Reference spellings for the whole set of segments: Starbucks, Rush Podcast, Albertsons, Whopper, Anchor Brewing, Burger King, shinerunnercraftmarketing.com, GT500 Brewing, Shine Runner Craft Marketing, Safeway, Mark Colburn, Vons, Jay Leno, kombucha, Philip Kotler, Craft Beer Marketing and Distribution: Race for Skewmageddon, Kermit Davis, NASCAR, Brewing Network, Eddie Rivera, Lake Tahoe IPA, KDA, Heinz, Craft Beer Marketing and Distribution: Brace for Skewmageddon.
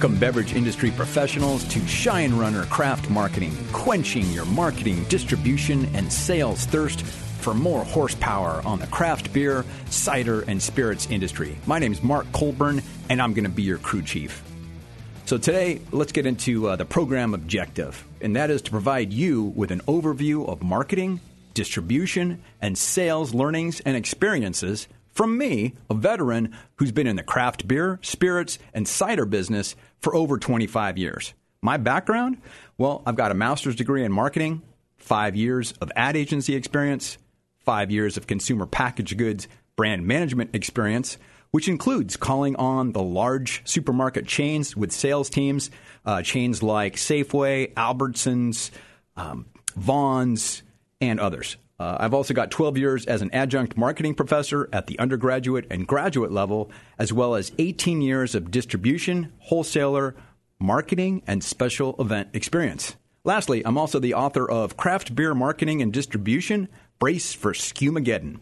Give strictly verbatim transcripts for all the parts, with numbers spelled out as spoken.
Welcome, beverage industry professionals, to Shine Runner Craft Marketing, quenching your marketing, distribution, and sales thirst for more horsepower on the craft beer, cider, and spirits industry. My name is Mark Colburn, and I'm going to be your crew chief. So today, let's get into uh, the program objective, and that is to provide you with an overview of marketing, distribution, and sales learnings and experiences from me, a veteran who's been in the craft beer, spirits, and cider business for over twenty-five years. My background? Well, I've got a master's degree in marketing, five years of ad agency experience, five years of consumer packaged goods brand management experience, which includes calling on the large supermarket chains with sales teams, uh, chains like Safeway, Albertsons, um, Vons, and others. Uh, I've also got twelve years as an adjunct marketing professor at the undergraduate and graduate level, as well as eighteen years of distribution, wholesaler, marketing, and special event experience. Lastly, I'm also the author of Craft Beer Marketing and Distribution: Brace for Skewmageddon.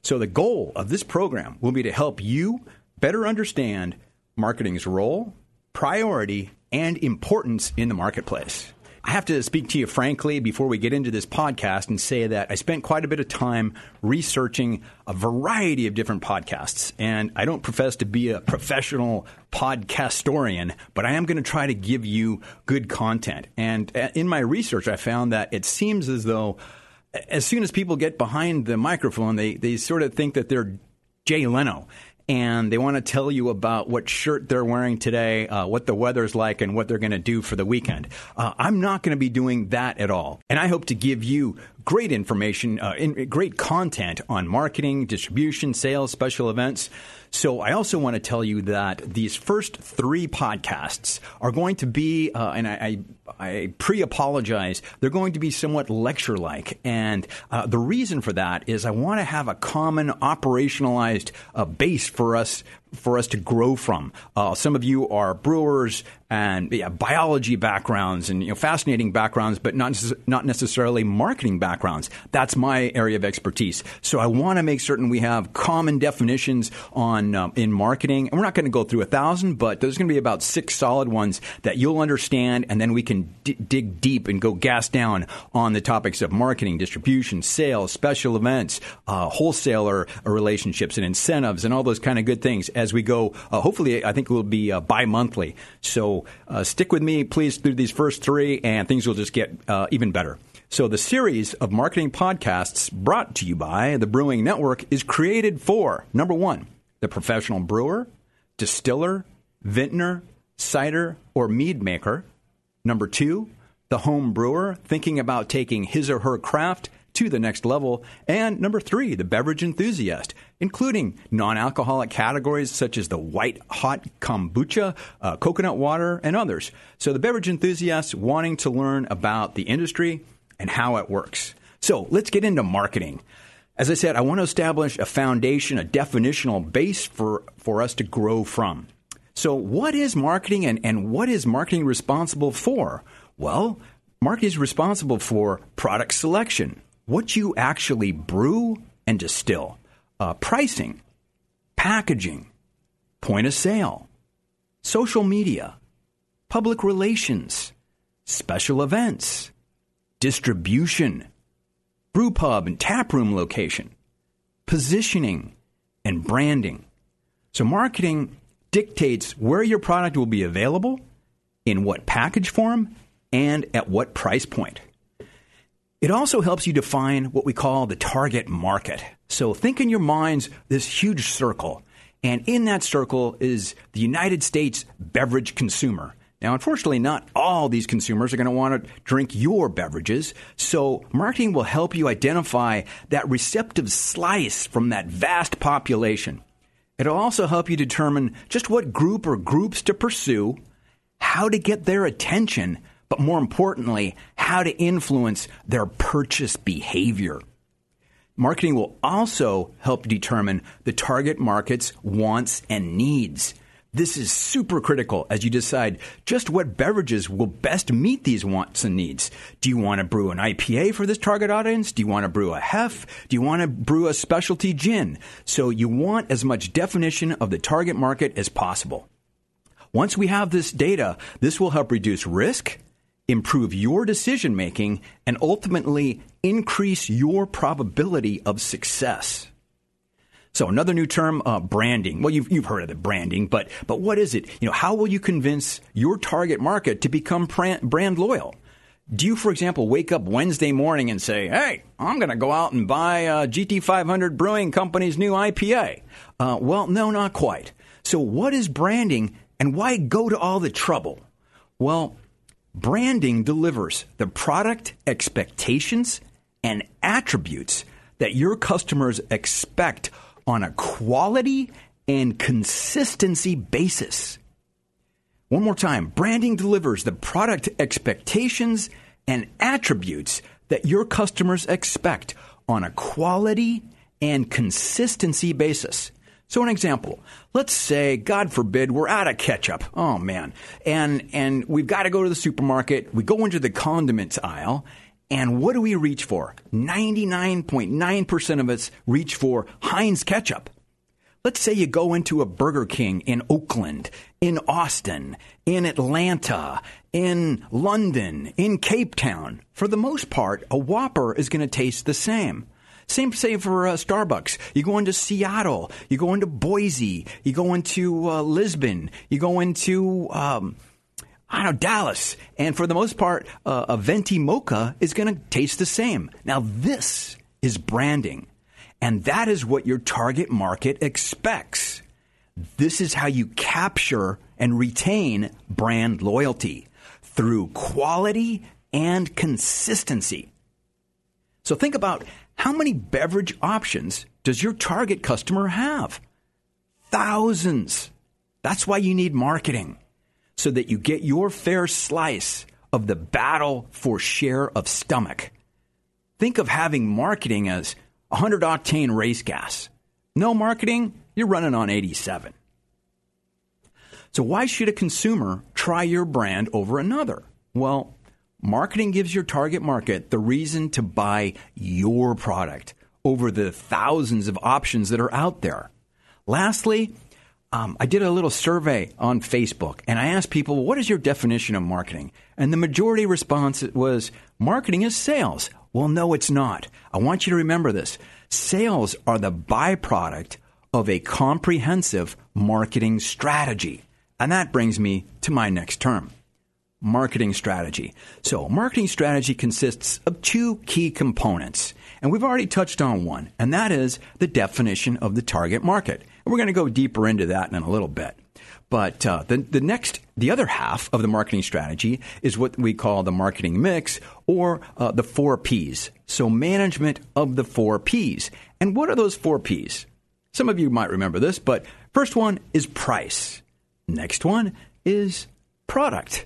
So the goal of this program will be to help you better understand marketing's role, priority, and importance in the marketplace. I have to speak to you frankly before we get into this podcast and say that I spent quite a bit of time researching a variety of different podcasts, and I don't profess to be a professional podcastorian, but I am going to try to give you good content. And in my research, I found that it seems as though as soon as people get behind the microphone, they, they sort of think that they're Jay Leno. And they want to tell you about what shirt they're wearing today, uh, what the weather's like, and what they're going to do for the weekend. Uh, I'm not going to be doing that at all. And I hope to give you great information, uh, in, great content on marketing, distribution, sales, special events. So I also want to tell you that these first three podcasts are going to be, uh, and I, I, I pre-apologize, they're going to be somewhat lecture-like. And uh, the reason for that is I want to have a common operationalized uh, base for For us, for us to grow from. Uh, some of you are brewers and yeah, biology backgrounds and you know, fascinating backgrounds, but not not necessarily marketing backgrounds. That's my area of expertise. So I want to make certain we have common definitions on um, in marketing. And we're not going to go through a thousand, but there's going to be about six solid ones that you'll understand, and then we can d- dig deep and go gas down on the topics of marketing, distribution, sales, special events, uh, wholesaler relationships, and incentives, and all those kinds. Kind of good things as we go. Uh, hopefully, I think we'll be uh, bi-monthly. So uh, stick with me, please, through these first three, and things will just get uh, even better. So the series of marketing podcasts brought to you by the Brewing Network is created for, number one, the professional brewer, distiller, vintner, cider, or mead maker. Number two, the home brewer thinking about taking his or her craft to the next level. And number three, the beverage enthusiast, including non-alcoholic categories such as the white hot kombucha, uh, coconut water, and others. So the beverage enthusiasts wanting to learn about the industry and how it works. So let's get into marketing. As I said, I want to establish a foundation, a definitional base for, for us to grow from. So what is marketing and, and what is marketing responsible for? Well, marketing is responsible for product selection, what you actually brew and distill, uh, pricing, packaging, point of sale, social media, public relations, special events, distribution, brew pub and taproom location, positioning, and branding. So marketing dictates where your product will be available, in what package form, and at what price point. It also helps you define what we call the target market. So think in your minds this huge circle, and in that circle is the United States beverage consumer. Now, unfortunately, not all these consumers are going to want to drink your beverages, so marketing will help you identify that receptive slice from that vast population. It'll also help you determine just what group or groups to pursue, how to get their attention, but more importantly, how to influence their purchase behavior. Marketing will also help determine the target market's wants and needs. This is super critical as you decide just what beverages will best meet these wants and needs. Do you want to brew an I P A for this target audience? Do you want to brew a hef? Do you want to brew a specialty gin? So you want as much definition of the target market as possible. Once we have this data, this will help reduce risk, improve your decision making, and ultimately increase your probability of success. So another new term, uh, branding. Well, you've you've heard of it, branding, but but what is it? You know, how will you convince your target market to become brand loyal? Do you, for example, wake up Wednesday morning and say, hey, I'm going to go out and buy uh, G T five hundred Brewing Company's new I P A? Uh, well, no, not quite. So what is branding and why go to all the trouble? Well, branding delivers the product expectations and attributes that your customers expect on a quality and consistency basis. One more time, branding delivers the product expectations and attributes that your customers expect on a quality and consistency basis. So an example, let's say, God forbid, we're out of ketchup. Oh, man. And and we've got to go to the supermarket. We go into the condiments aisle. And what do we reach for? ninety-nine point nine percent of us reach for Heinz ketchup. Let's say you go into a Burger King in Oakland, in Austin, in Atlanta, in London, in Cape Town. For the most part, a Whopper is going to taste the same. Same, say, for uh, Starbucks. You go into Seattle. You go into Boise. You go into uh, Lisbon. You go into, um, I don't know, Dallas. And for the most part, uh, a venti mocha is going to taste the same. Now, this is branding. And that is what your target market expects. This is how you capture and retain brand loyalty through quality and consistency. So think about, how many beverage options does your target customer have? Thousands. That's why you need marketing, so that you get your fair slice of the battle for share of stomach. Think of having marketing as one hundred octane race gas. No marketing, you're running on eighty-seven. So why should a consumer try your brand over another? Well, marketing gives your target market the reason to buy your product over the thousands of options that are out there. Lastly, um, I did a little survey on Facebook, and I asked people, what is your definition of marketing? And the majority response was, marketing is sales. Well, no, it's not. I want you to remember this. Sales are the byproduct of a comprehensive marketing strategy. And that brings me to my next term, marketing strategy. So marketing strategy consists of two key components. And we've already touched on one, and that is the definition of the target market. And we're going to go deeper into that in a little bit. But uh, the, the next, the other half of the marketing strategy is what we call the marketing mix, or uh, the four Ps. So management of the four Ps. And what are those four Ps? Some of you might remember this, but first one is price. Next one is product.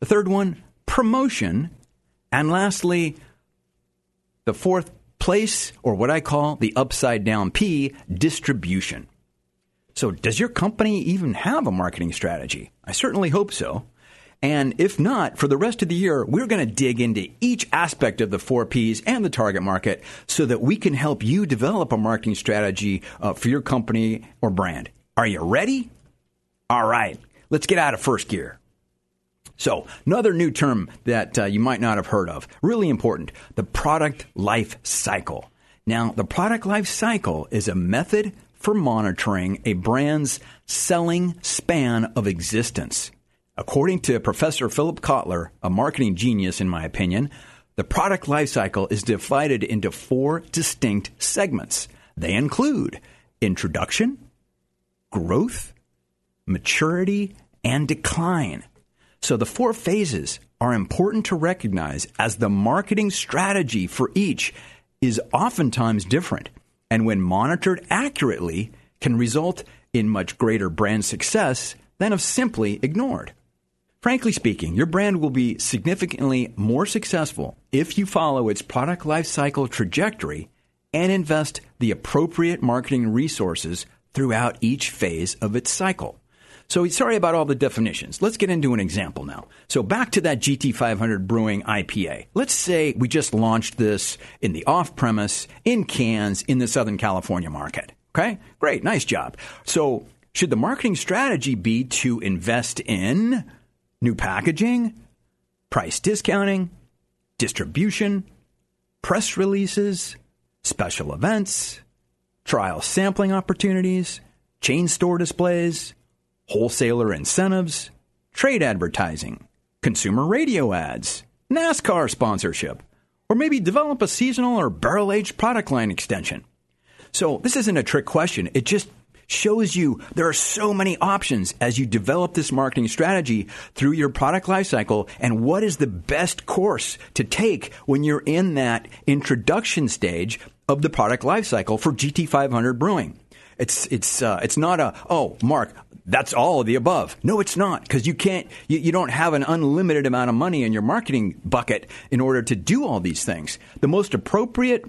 The third one, promotion. And lastly, the fourth place, or what I call the upside down P, distribution. So does your company even have a marketing strategy? I certainly hope so. And if not, for the rest of the year, we're going to dig into each aspect of the four Ps and the target market so that we can help you develop a marketing strategy uh, for your company or brand. Are you ready? All right, let's get out of first gear. So another new term that uh, you might not have heard of, really important, the product life cycle. Now, the product life cycle is a method for monitoring a brand's selling span of existence. According to Professor Philip Kotler, a marketing genius in my opinion, the product life cycle is divided into four distinct segments. They include introduction, growth, maturity, and decline. So the four phases are important to recognize, as the marketing strategy for each is oftentimes different, and when monitored accurately, can result in much greater brand success than if simply ignored. Frankly speaking, your brand will be significantly more successful if you follow its product life cycle trajectory and invest the appropriate marketing resources throughout each phase of its cycle. So sorry about all the definitions. Let's get into an example now. So back to that G T five hundred Brewing I P A. Let's say we just launched this in the off-premise, in cans, in the Southern California market. Okay? Great. Nice job. So Should the marketing strategy be to invest in new packaging, price discounting, distribution, press releases, special events, trial sampling opportunities, chain store displays, wholesaler incentives, trade advertising, consumer radio ads, NASCAR sponsorship, or maybe develop a seasonal or barrel-aged product line extension? So this isn't a trick question. It just shows you there are so many options as you develop this marketing strategy through your product lifecycle, and what is the best course to take when you're in that introduction stage of the product lifecycle for G T five hundred Brewing. It's it's uh, it's not a, oh, Mark, that's all of the above. No, it's not, because you can't, you, you don't have an unlimited amount of money in your marketing bucket in order to do all these things. The most appropriate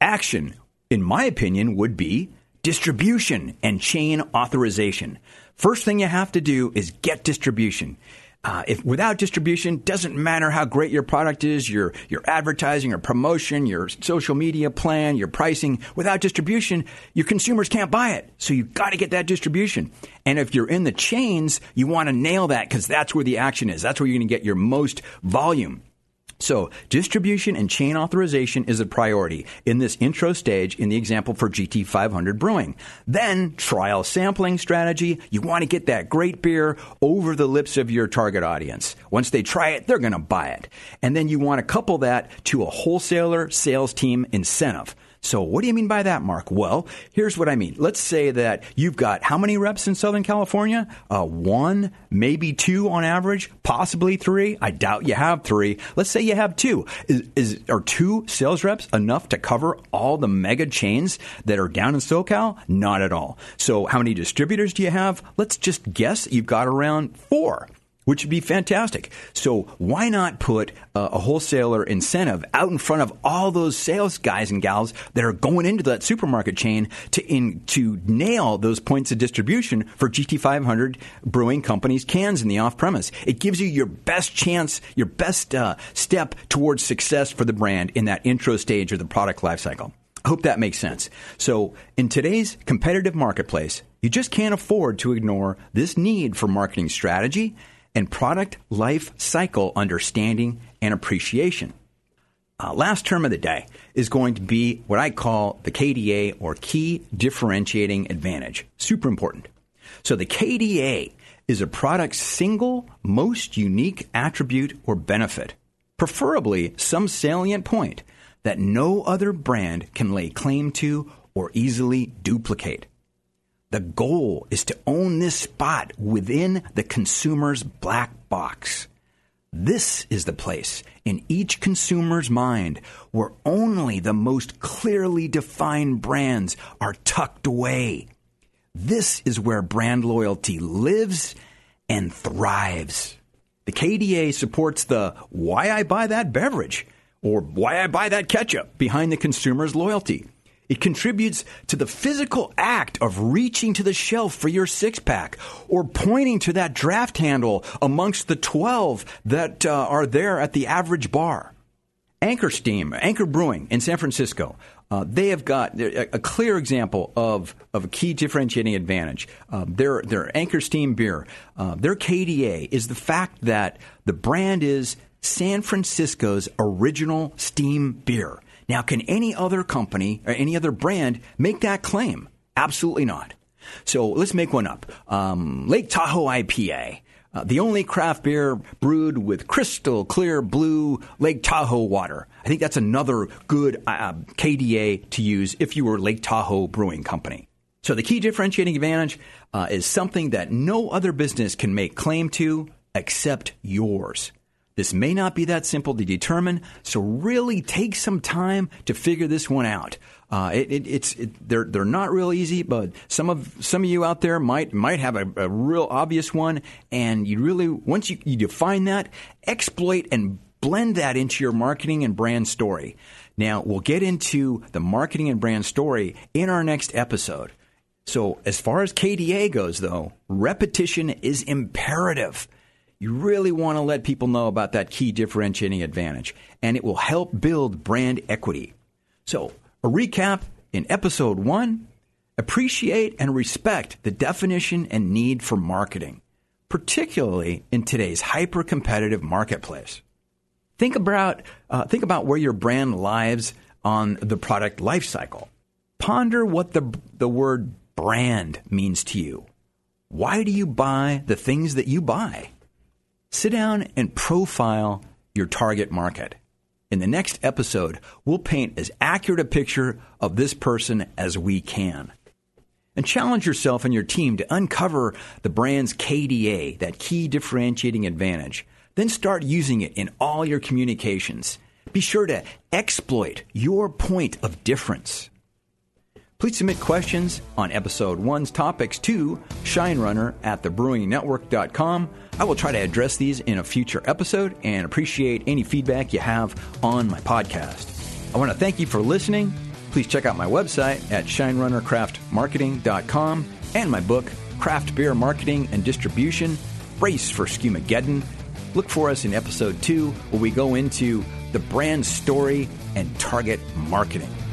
action, in my opinion, would be distribution and chain authorization. First thing you have to do is get distribution. Uh, if without distribution, doesn't matter how great your product is, your your advertising or promotion, your social media plan, your pricing. Without distribution, your consumers can't buy it. So you've got to get that distribution. And if you're in the chains, you want to nail that, because that's where the action is. That's where you're going to get your most volume. So distribution and chain authorization is a priority in this intro stage in the example for G T five hundred Brewing. Then trial sampling strategy. You want to get that great beer over the lips of your target audience. Once they try it, they're going to buy it. And then you want to couple that to a wholesaler sales team incentive. So what do you mean by that, Mark? Well, here's what I mean. Let's say that you've got how many reps in Southern California? Uh, one, maybe two on average, possibly three. I doubt you have three. Let's say you have two. Is, is are two sales reps enough to cover all the mega chains that are down in SoCal? Not at all. So how many distributors do you have? Let's just guess you've got around four, which would be fantastic. So why not put uh, a wholesaler incentive out in front of all those sales guys and gals that are going into that supermarket chain to in, to nail those points of distribution for G T five hundred Brewing Company's cans in the off-premise? It gives you your best chance, your best uh, step towards success for the brand in that intro stage of the product lifecycle. I hope that makes sense. So in today's competitive marketplace, you just can't afford to ignore this need for marketing strategy and product life cycle understanding and appreciation. Uh, last term of the day is going to be what I call the K D A, or Key Differentiating Advantage. Super important. So the K D A is a product's single most unique attribute or benefit, preferably some salient point that no other brand can lay claim to or easily duplicate. The goal is to own this spot within the consumer's black box. This is the place in each consumer's mind where only the most clearly defined brands are tucked away. This is where brand loyalty lives and thrives. The K D A supports the why I buy that beverage or why I buy that ketchup behind the consumer's loyalty. It contributes to the physical act of reaching to the shelf for your six-pack or pointing to that draft handle amongst the twelve that uh, are there at the average bar. Anchor Steam, Anchor Brewing in San Francisco, uh, they have got a, a clear example of, of a key differentiating advantage. Uh, their, their Anchor Steam beer, uh, their K D A is the fact that the brand is San Francisco's original steam beer. Now, can any other company or any other brand make that claim? Absolutely not. So let's make one up. Um, Lake Tahoe I P A, uh, the only craft beer brewed with crystal clear blue Lake Tahoe water. I think that's another good uh, K D A to use if you were Lake Tahoe Brewing Company. So the key differentiating advantage uh, is something that no other business can make claim to except yours. This may not be that simple to determine, so really take some time to figure this one out. Uh, it, it, it's it, they're they're not real easy, but some of some of you out there might might have a, a real obvious one, and you really once you, you define that, exploit and blend that into your marketing and brand story. Now we'll get into the marketing and brand story in our next episode. So as far as K D A goes, though, repetition is imperative. You really want to let people know about that key differentiating advantage, and it will help build brand equity. So, a recap in episode one Appreciate and respect the definition and need for marketing, particularly in today's hyper-competitive marketplace. Think about, uh, think about where your brand lives on the product lifecycle. Ponder what the, the word brand means to you. Why do you buy the things that you buy? Sit down and profile your target market. In the next episode, we'll paint as accurate a picture of this person as we can. And challenge yourself and your team to uncover the brand's K D A, that key differentiating advantage. Then start using it in all your communications. Be sure to exploit your point of difference. Please submit questions on Episode one's topics to shinerunner at the brewing network dot com. I will try to address these in a future episode and appreciate any feedback you have on my podcast. I want to thank you for listening. Please check out my website at shine runner craft marketing dot com and my book, Craft Beer Marketing and Distribution: Race for Skewmageddon. Look for us in Episode two, where we go into the brand story and target marketing.